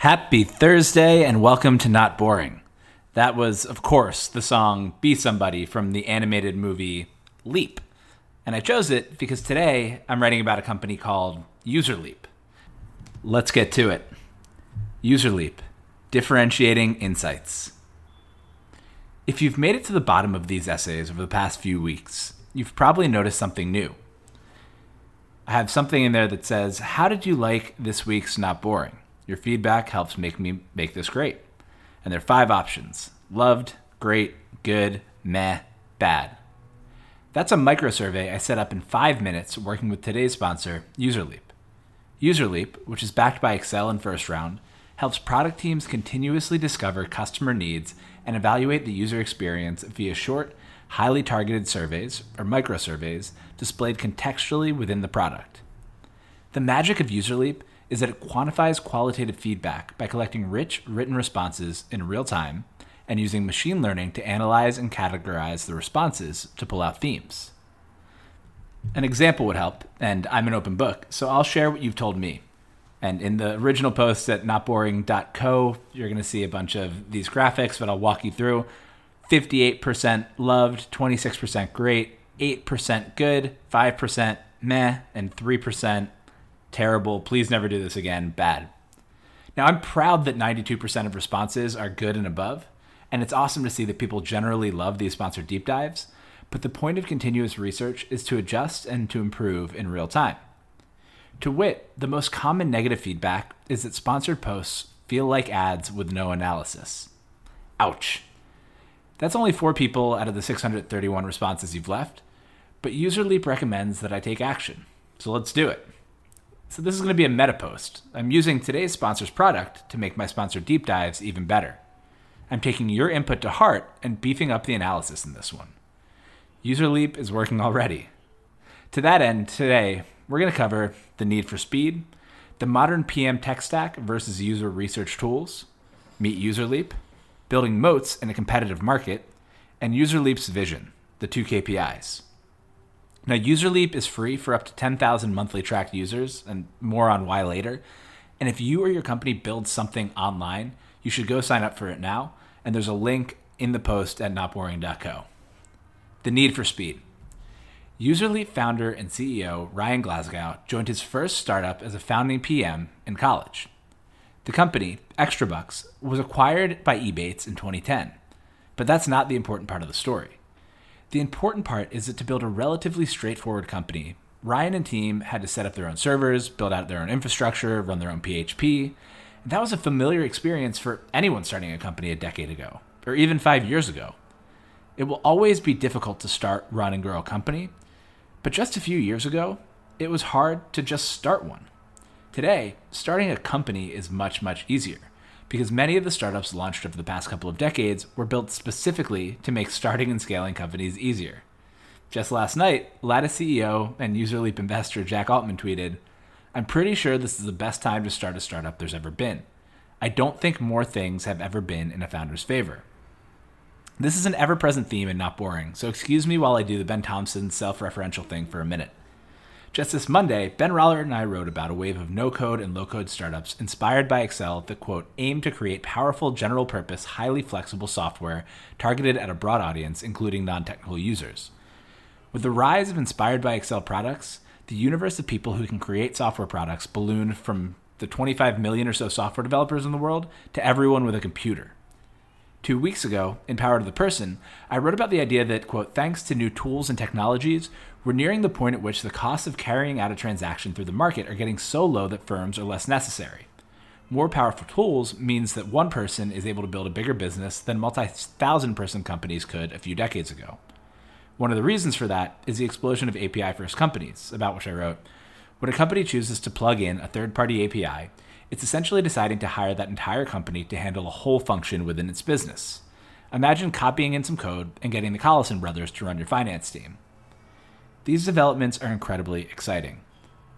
Happy Thursday and welcome to Not Boring. That was, of course, the song Be Somebody from the animated movie Leap. And I chose it because today I'm writing about a company called UserLeap. Let's get to it. UserLeap, differentiating insights. If you've made it to the bottom of these essays over the past few weeks, you've probably noticed something new. I have something in there that says, how did you like this week's Not Boring? Your feedback helps make this great. And there are five options: loved, great, good, meh, bad. That's a microsurvey I set up in 5 minutes working with today's sponsor, UserLeap. UserLeap, which is backed by Excel and First Round, helps product teams continuously discover customer needs and evaluate the user experience via short, highly targeted surveys, or microsurveys, displayed contextually within the product. The magic of UserLeap is that it quantifies qualitative feedback by collecting rich written responses in real time and using machine learning to analyze and categorize the responses to pull out themes. An example would help, and I'm an open book, so I'll share what you've told me. And in the original posts at notboring.co, you're going to see a bunch of these graphics, but I'll walk you through. 58% loved, 26% great, 8% good, 5% meh, and 3% terrible, please never do this again, bad. Now, I'm proud that 92% of responses are good and above, and it's awesome to see that people generally love these sponsored deep dives, but the point of continuous research is to adjust and to improve in real time. To wit, the most common negative feedback is that sponsored posts feel like ads with no analysis. Ouch. That's only 4 people out of the 631 responses you've left, but UserLeap recommends that I take action. So let's do it. So this is going to be a meta post. I'm using today's sponsor's product to make my sponsored deep dives even better. I'm taking your input to heart and beefing up the analysis in this one. UserLeap is working already. To that end, today, we're going to cover the need for speed, the modern PM tech stack versus user research tools, meet UserLeap, building moats in a competitive market, and UserLeap's vision, the 2 KPIs. Now, UserLeap is free for up to 10,000 monthly tracked users, and more on why later. And if you or your company builds something online, you should go sign up for it now. And there's a link in the post at notboring.co. The need for speed. UserLeap founder and CEO Ryan Glasgow joined his first startup as a founding PM in college. The company, ExtraBucks, was acquired by Ebates in 2010. But that's not the important part of the story. The important part is that to build a relatively straightforward company, Ryan and team had to set up their own servers, build out their own infrastructure, run their own PHP. And that was a familiar experience for anyone starting a company a decade ago, or even 5 years ago. It will always be difficult to start, run, and grow a company, but just a few years ago, it was hard to just start one. Today, starting a company is much, much easier, because many of the startups launched over the past couple of decades were built specifically to make starting and scaling companies easier. Just last night, Lattice CEO and UserLeap investor Jack Altman tweeted, "I'm pretty sure this is the best time to start a startup there's ever been. I don't think more things have ever been in a founder's favor." This is an ever-present theme and Not Boring, so excuse me while I do the Ben Thompson self-referential thing for a minute. Just this Monday, Ben Rollert and I wrote about a wave of no-code and low-code startups inspired by Excel that, quote, aim to create powerful, general-purpose, highly flexible software targeted at a broad audience, including non-technical users. With the rise of inspired by Excel products, the universe of people who can create software products ballooned from the 25 million or so software developers in the world to everyone with a computer. 2 weeks ago, in Power to the Person, I wrote about the idea that, quote, thanks to new tools and technologies, we're nearing the point at which the costs of carrying out a transaction through the market are getting so low that firms are less necessary. More powerful tools means that one person is able to build a bigger business than multi-thousand-person companies could a few decades ago. One of the reasons for that is the explosion of API-first companies, about which I wrote, when a company chooses to plug in a third-party API, it's essentially deciding to hire that entire company to handle a whole function within its business. Imagine copying in some code and getting the Collison brothers to run your finance team. These developments are incredibly exciting.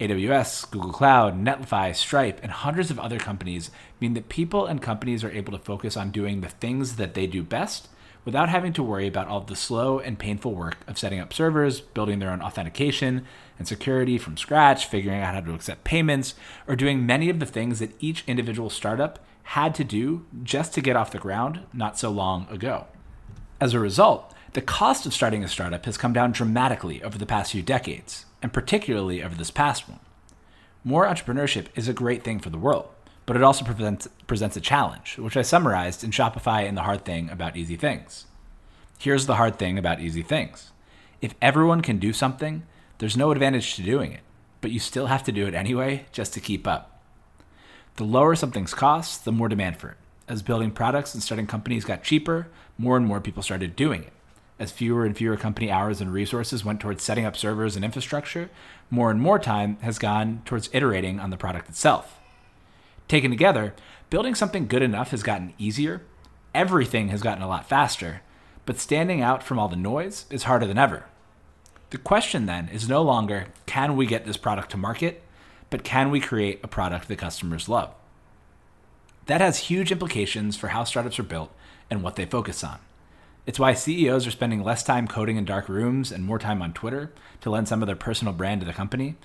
AWS, Google Cloud, Netlify, Stripe, and hundreds of other companies mean that people and companies are able to focus on doing the things that they do best without having to worry about all the slow and painful work of setting up servers, building their own authentication and security from scratch, figuring out how to accept payments, or doing many of the things that each individual startup had to do just to get off the ground not so long ago. As a result, the cost of starting a startup has come down dramatically over the past few decades, and particularly over this past one. More entrepreneurship is a great thing for the world, but it also presents a challenge, which I summarized in Shopify and the hard thing about easy things. Here's the hard thing about easy things. If everyone can do something, there's no advantage to doing it, but you still have to do it anyway just to keep up. The lower something's cost, the more demand for it. As building products and starting companies got cheaper, more and more people started doing it. As fewer and fewer company hours and resources went towards setting up servers and infrastructure, more and more time has gone towards iterating on the product itself. Taken together, building something good enough has gotten easier, everything has gotten a lot faster, but standing out from all the noise is harder than ever. The question then is no longer, can we get this product to market, but can we create a product that customers love? That has huge implications for how startups are built and what they focus on. It's why CEOs are spending less time coding in dark rooms and more time on Twitter to lend some of their personal brand to the company.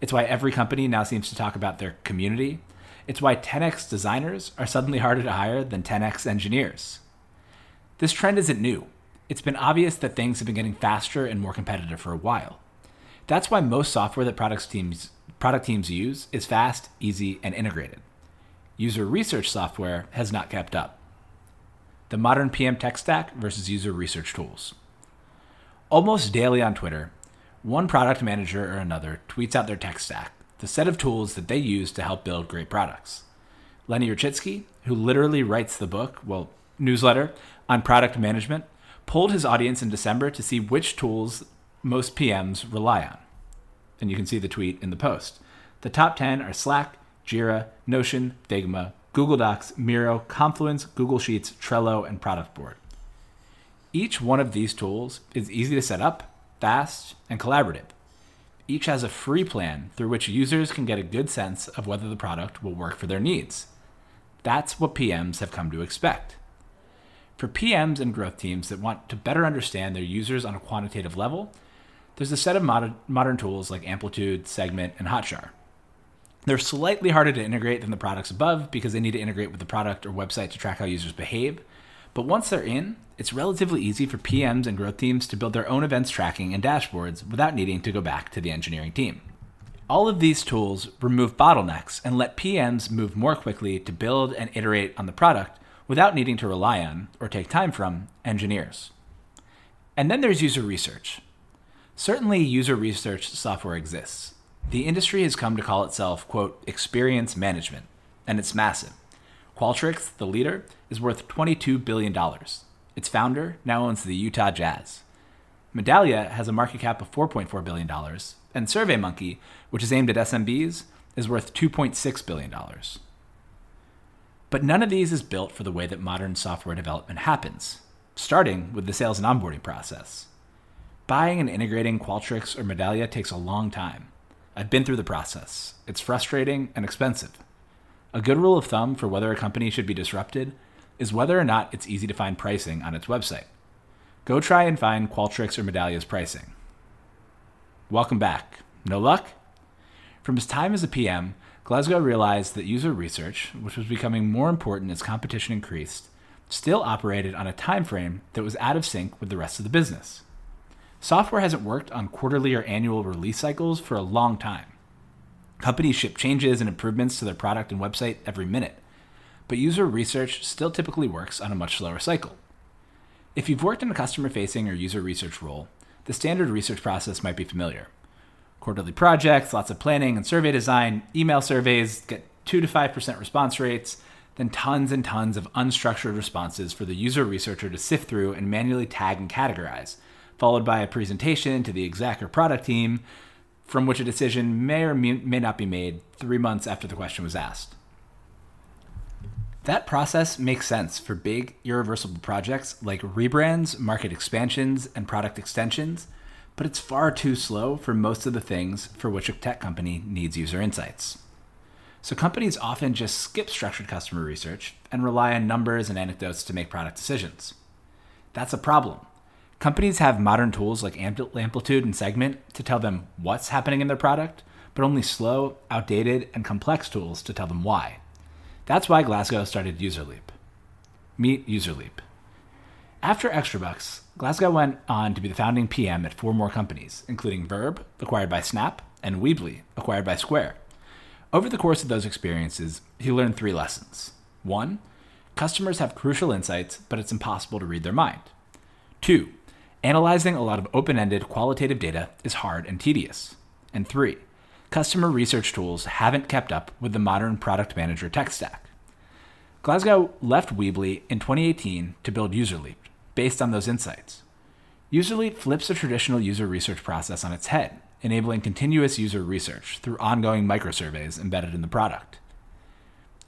It's why every company now seems to talk about their community. It's why 10X designers are suddenly harder to hire than 10X engineers. This trend isn't new. It's been obvious that things have been getting faster and more competitive for a while. That's why most software that product teams use is fast, easy, and integrated. User research software has not kept up. The modern PM tech stack versus user research tools. Almost daily on Twitter, one product manager or another tweets out their tech stack, the set of tools that they use to help build great products. Lenny Urchitsky, who literally writes the book, newsletter, on product management, polled his audience in December to see which tools most PMs rely on. And you can see the tweet in the post. The top 10 are Slack, Jira, Notion, Figma, Google Docs, Miro, Confluence, Google Sheets, Trello, and Product Board. Each one of these tools is easy to set up, fast, and collaborative. Each has a free plan through which users can get a good sense of whether the product will work for their needs. That's what PMs have come to expect. For PMs and growth teams that want to better understand their users on a quantitative level, there's a set of modern tools like Amplitude, Segment, and Hotjar. They're slightly harder to integrate than the products above because they need to integrate with the product or website to track how users behave. But once they're in, it's relatively easy for PMs and growth teams to build their own events tracking and dashboards without needing to go back to the engineering team. All of these tools remove bottlenecks and let PMs move more quickly to build and iterate on the product without needing to rely on, or take time from, engineers. And then there's user research. Certainly, user research software exists. The industry has come to call itself, quote, experience management, and it's massive. Qualtrics, the leader, is worth $22 billion. Its founder now owns the Utah Jazz. Medallia has a market cap of $4.4 billion, and SurveyMonkey, which is aimed at SMBs, is worth $2.6 billion. But none of these is built for the way that modern software development happens, starting with the sales and onboarding process. Buying and integrating Qualtrics or Medallia takes a long time. I've been through the process. It's frustrating and expensive. A good rule of thumb for whether a company should be disrupted is whether or not it's easy to find pricing on its website. Go try and find Qualtrics or Medallia's pricing. Welcome back. No luck? From his time as a PM, Glasgow realized that user research, which was becoming more important as competition increased, still operated on a time frame that was out of sync with the rest of the business. Software hasn't worked on quarterly or annual release cycles for a long time. Companies ship changes and improvements to their product and website every minute, but user research still typically works on a much slower cycle. If you've worked in a customer-facing or user research role, the standard research process might be familiar. Quarterly projects, lots of planning and survey design, email surveys, get 2 to 5% response rates, then tons and tons of unstructured responses for the user researcher to sift through and manually tag and categorize, followed by a presentation to the exec or product team, from which a decision may or may not be made 3 months after the question was asked. That process makes sense for big, irreversible projects like rebrands, market expansions, and product extensions, but it's far too slow for most of the things for which a tech company needs user insights. So companies often just skip structured customer research and rely on numbers and anecdotes to make product decisions. That's a problem. Companies have modern tools like Amplitude and Segment to tell them what's happening in their product, but only slow, outdated, and complex tools to tell them why. That's why Glasgow started UserLeap. Meet UserLeap. After ExtraBucks, Glasgow went on to be the founding PM at 4 more companies, including Verb, acquired by Snap, and Weebly, acquired by Square. Over the course of those experiences, he learned 3 lessons. 1, customers have crucial insights, but it's impossible to read their mind. 2, analyzing a lot of open-ended qualitative data is hard and tedious. And 3, customer research tools haven't kept up with the modern product manager tech stack. Glasgow left Weebly in 2018 to build UserLeap, based on those insights. UserLeap flips the traditional user research process on its head, enabling continuous user research through ongoing microsurveys embedded in the product.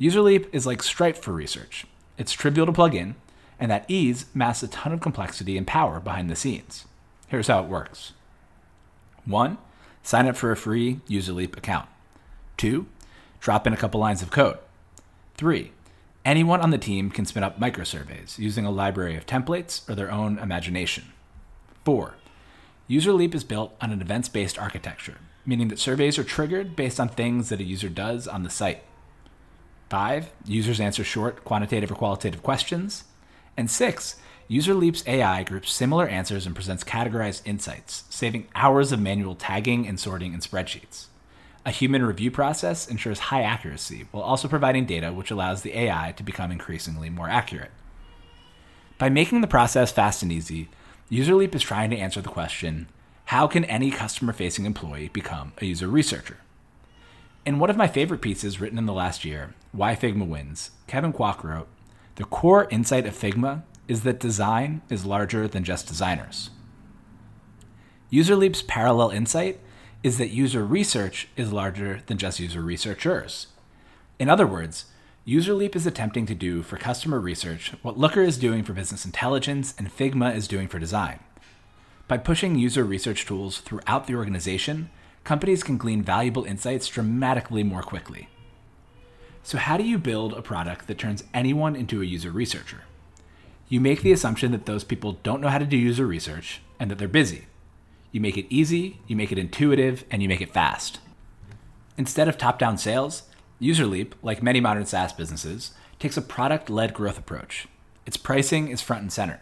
UserLeap is like Stripe for research. It's trivial to plug in, and that ease masks a ton of complexity and power behind the scenes. Here's how it works. 1. Sign up for a free UserLeap account. 2. Drop in a couple lines of code. 3. Anyone on the team can spin up microsurveys using a library of templates or their own imagination. 4. UserLeap is built on an events-based architecture, meaning that surveys are triggered based on things that a user does on the site. 5. Users answer short, quantitative or qualitative questions. And 6. UserLeap's AI groups similar answers and presents categorized insights, saving hours of manual tagging and sorting in spreadsheets. A human review process ensures high accuracy while also providing data which allows the AI to become increasingly more accurate. By making the process fast and easy, UserLeap is trying to answer the question, how can any customer-facing employee become a user researcher? In one of my favorite pieces written in the last year, Why Figma Wins, Kevin Kwok wrote, "The core insight of Figma is that design is larger than just designers." UserLeap's parallel insight is that user research is larger than just user researchers. In other words, UserLeap is attempting to do for customer research what Looker is doing for business intelligence and Figma is doing for design. By pushing user research tools throughout the organization, companies can glean valuable insights dramatically more quickly. So how do you build a product that turns anyone into a user researcher? You make the assumption that those people don't know how to do user research and that they're busy. You make it easy, you make it intuitive, and you make it fast. Instead of top-down sales, UserLeap, like many modern SaaS businesses, takes a product-led growth approach. Its pricing is front and center.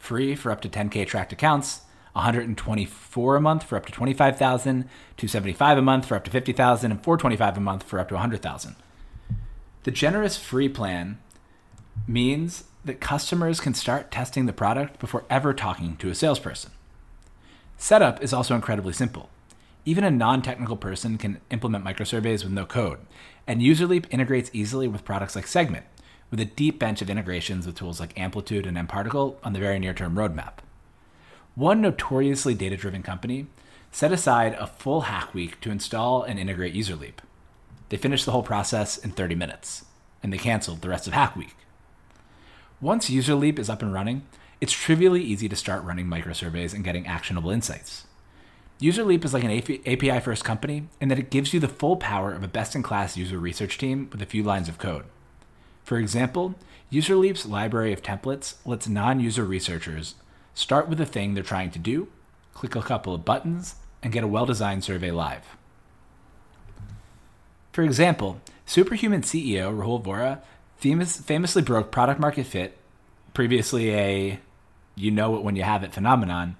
Free for up to 10K tracked accounts, $124 a month for up to $25,000, $275 a month for up to $50,000, and $425 a month for up to $100,000. The generous free plan means that customers can start testing the product before ever talking to a salesperson. Setup is also incredibly simple. Even a non-technical person can implement microsurveys with no code, and UserLeap integrates easily with products like Segment, with a deep bench of integrations with tools like Amplitude and MParticle on the very near-term roadmap. One notoriously data-driven company set aside a full hack week to install and integrate UserLeap. They finished the whole process in 30 minutes, and they canceled the rest of hack week. Once UserLeap is up and running, it's trivially easy to start running microsurveys and getting actionable insights. UserLeap is like an API-first company in that it gives you the full power of a best-in-class user research team with a few lines of code. For example, UserLeap's library of templates lets non-user researchers start with the thing they're trying to do, click a couple of buttons, and get a well-designed survey live. For example, Superhuman CEO Rahul Vora famously broke product market fit, previously a you-know-it-when-you-have-it phenomenon,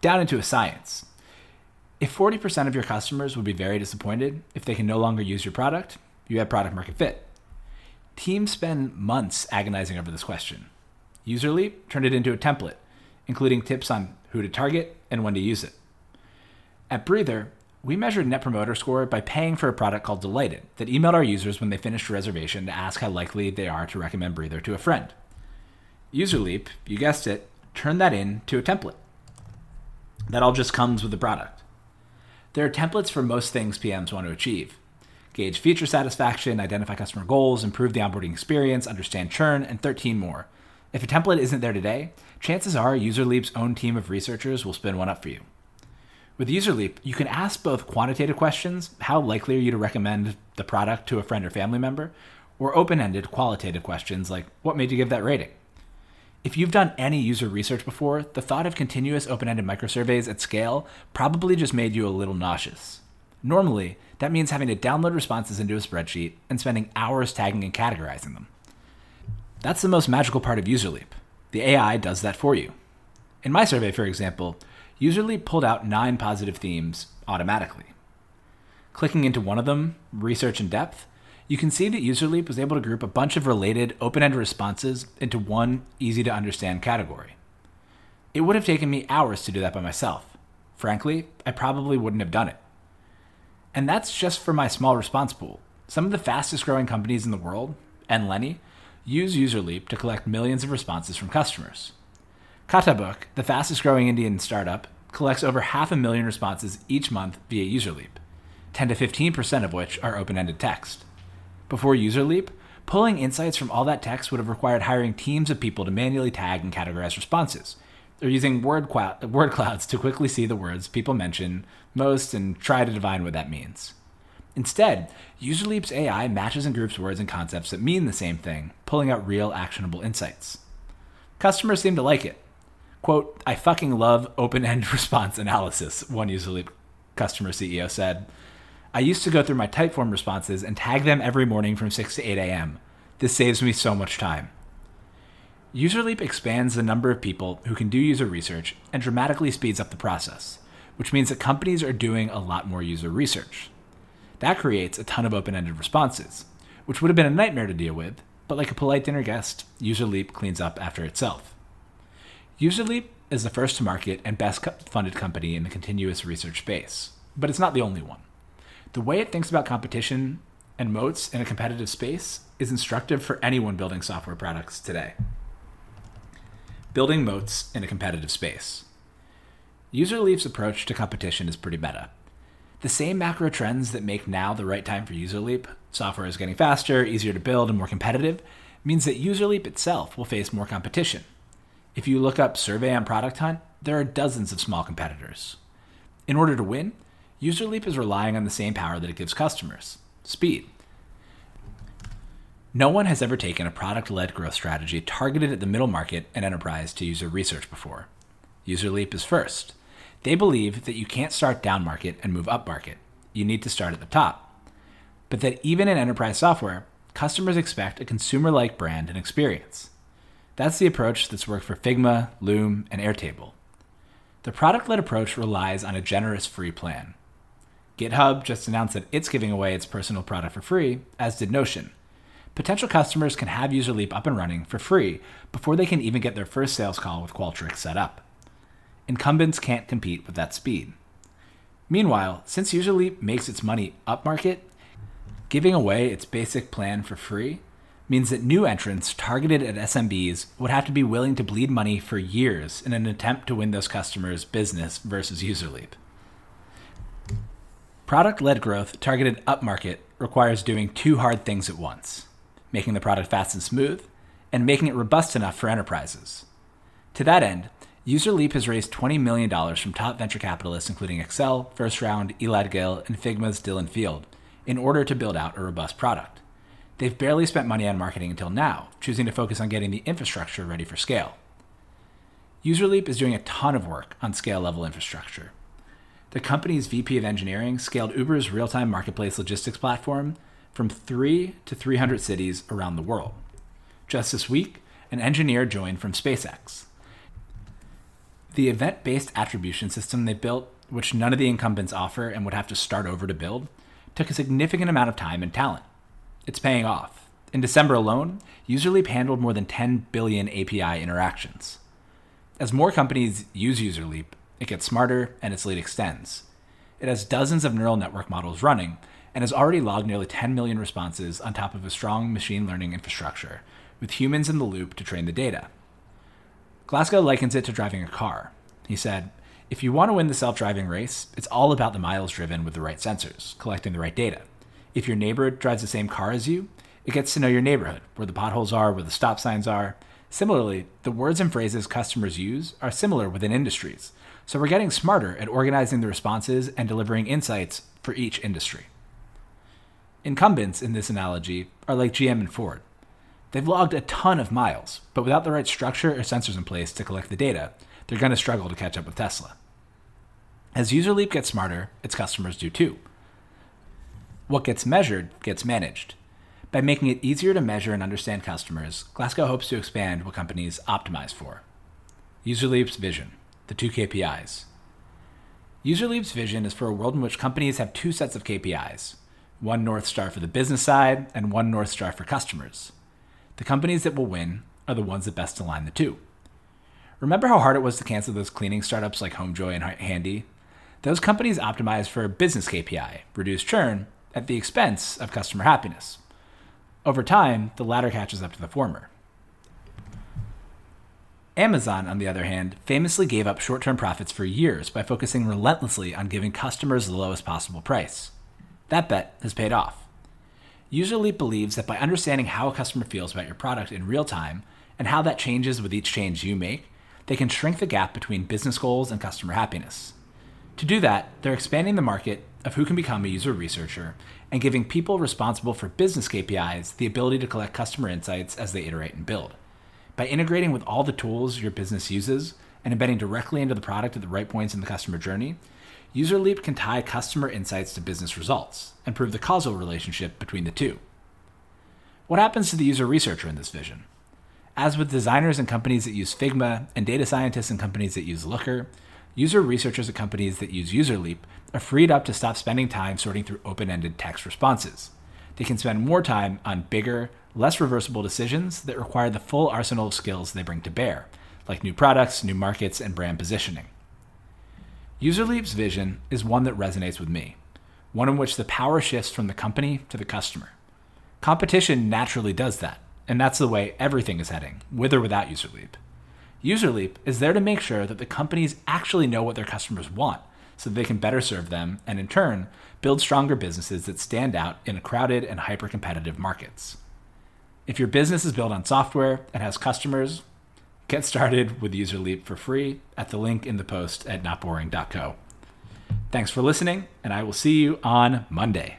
down into a science. If 40% of your customers would be very disappointed if they can no longer use your product, you have product market fit. Teams spend months agonizing over this question. UserLeap turned it into a template, including tips on who to target and when to use it. At Breather, we measured Net Promoter Score by paying for a product called Delighted that emailed our users when they finished a reservation to ask how likely they are to recommend Breather to a friend. UserLeap, you guessed it, turn that into a template. That all just comes with the product. There are templates for most things PMs want to achieve. Gauge feature satisfaction, identify customer goals, improve the onboarding experience, understand churn, and 13 more. If a template isn't there today, chances are UserLeap's own team of researchers will spin one up for you. With UserLeap, you can ask both quantitative questions, how likely are you to recommend the product to a friend or family member, or open-ended qualitative questions like, what made you give that rating? If you've done any user research before, the thought of continuous open-ended microsurveys at scale probably just made you a little nauseous. Normally, That means having to download responses into a spreadsheet and spending hours tagging and categorizing them. That's the most magical part of UserLeap. The AI does that for you. In my survey, for example, UserLeap pulled out 9 positive themes automatically. Clicking into one of them, research in depth, you can see that UserLeap was able to group a bunch of related open-ended responses into one easy-to-understand category. It would have taken me hours to do that by myself. Frankly, I probably wouldn't have done it. And that's just for my small response pool. Some of the fastest-growing companies in the world, and Lenny, use UserLeap to collect millions of responses from customers. Katabuk, the fastest-growing Indian startup, collects over 500,000 responses each month via UserLeap, 10 to 15% of which are open-ended text. Before UserLeap, pulling insights from all that text would have required hiring teams of people to manually tag and categorize responses, or using word clouds to quickly see the words people mention most and try to divine what that means. Instead, UserLeap's AI matches and groups words and concepts that mean the same thing, pulling out real actionable insights. Customers seem to like it. Quote, "I fucking love open-end response analysis," one UserLeap customer CEO said. "I used to go through my Typeform responses and tag them every morning from 6 to 8 a.m. This saves me so much time." UserLeap expands the number of people who can do user research and dramatically speeds up the process, which means that companies are doing a lot more user research. That creates a ton of open-ended responses, which would have been a nightmare to deal with, but like a polite dinner guest, UserLeap cleans up after itself. UserLeap is the first to market and best-funded company in the continuous research space, but it's not the only one. The way it thinks about competition and moats in a competitive space is instructive for anyone building software products today. Building moats in a competitive space. UserLeap's approach to competition is pretty meta. The same macro trends that make now the right time for UserLeap, software is getting faster, easier to build, and more competitive, means that UserLeap itself will face more competition. If you look up Survey on Product Hunt, there are dozens of small competitors. In order to win, UserLeap is relying on the same power that it gives customers, speed. No one has ever taken a product-led growth strategy targeted at the middle market and enterprise to user research before. UserLeap is first. They believe that you can't start down market and move up market. You need to start at the top. But that even in enterprise software, customers expect a consumer-like brand and experience. That's the approach that's worked for Figma, Loom, and Airtable. The product-led approach relies on a generous free plan. GitHub just announced that it's giving away its personal product for free, as did Notion. Potential customers can have UserLeap up and running for free before they can even get their first sales call with Qualtrics set up. Incumbents can't compete with that speed. Meanwhile, since UserLeap makes its money upmarket, giving away its basic plan for free means that new entrants targeted at SMBs would have to be willing to bleed money for years in an attempt to win those customers' business versus UserLeap. Product-led growth targeted upmarket requires doing 2 hard things at once, making the product fast and smooth, and making it robust enough for enterprises. To that end, UserLeap has raised $20 million from top venture capitalists including Accel, First Round, Elad Gil, and Figma's Dylan Field in order to build out a robust product. They've barely spent money on marketing until now, choosing to focus on getting the infrastructure ready for scale. UserLeap is doing a ton of work on scale-level infrastructure. The company's VP of engineering scaled Uber's real-time marketplace logistics platform from 3 to 300 cities around the world. Just this week, an engineer joined from SpaceX. The event-based attribution system they built, which none of the incumbents offer and would have to start over to build, took a significant amount of time and talent. It's paying off. In December alone, UserLeap handled more than 10 billion API interactions. As more companies use UserLeap, it gets smarter and its lead extends. It has dozens of neural network models running and has already logged nearly 10 million responses on top of a strong machine learning infrastructure, with humans in the loop to train the data. Glasgow likens it to driving a car. He said, "If you want to win the self-driving race, it's all about the miles driven with the right sensors, collecting the right data. If your neighbor drives the same car as you, it gets to know your neighborhood, where the potholes are, where the stop signs are." Similarly, the words and phrases customers use are similar within industries, so we're getting smarter at organizing the responses and delivering insights for each industry. Incumbents, in this analogy, are like GM and Ford. They've logged a ton of miles, but without the right structure or sensors in place to collect the data, they're going to struggle to catch up with Tesla. As UserLeap gets smarter, its customers do too. What gets measured gets managed. By making it easier to measure and understand customers, Glasgow hopes to expand what companies optimize for. UserLeap's vision, the two KPIs. UserLeap's vision is for a world in which companies have two sets of KPIs, one North Star for the business side and one North Star for customers. The companies that will win are the ones that best align the two. Remember how hard it was to cancel those cleaning startups like HomeJoy and Handy? Those companies optimized for a business KPI, reduced churn, at the expense of customer happiness. Over time, the latter catches up to the former. Amazon, on the other hand, famously gave up short-term profits for years by focusing relentlessly on giving customers the lowest possible price. That bet has paid off. UserLeap believes that by understanding how a customer feels about your product in real time and how that changes with each change you make, they can shrink the gap between business goals and customer happiness. To do that, they're expanding the market of who can become a user researcher and giving people responsible for business KPIs the ability to collect customer insights as they iterate and build. By integrating with all the tools your business uses and embedding directly into the product at the right points in the customer journey, UserLeap can tie customer insights to business results and prove the causal relationship between the two. What happens to the user researcher in this vision? As with designers and companies that use Figma and data scientists and companies that use Looker, user researchers at companies that use UserLeap are freed up to stop spending time sorting through open-ended text responses. They can spend more time on bigger, less reversible decisions that require the full arsenal of skills they bring to bear, like new products, new markets, and brand positioning. UserLeap's vision is one that resonates with me, one in which the power shifts from the company to the customer. Competition naturally does that, and that's the way everything is heading, with or without UserLeap. UserLeap is there to make sure that the companies actually know what their customers want so that they can better serve them and, in turn, build stronger businesses that stand out in crowded and hyper-competitive markets. If your business is built on software and has customers, get started with UserLeap for free at the link in the post at notboring.co. Thanks for listening, and I will see you on Monday.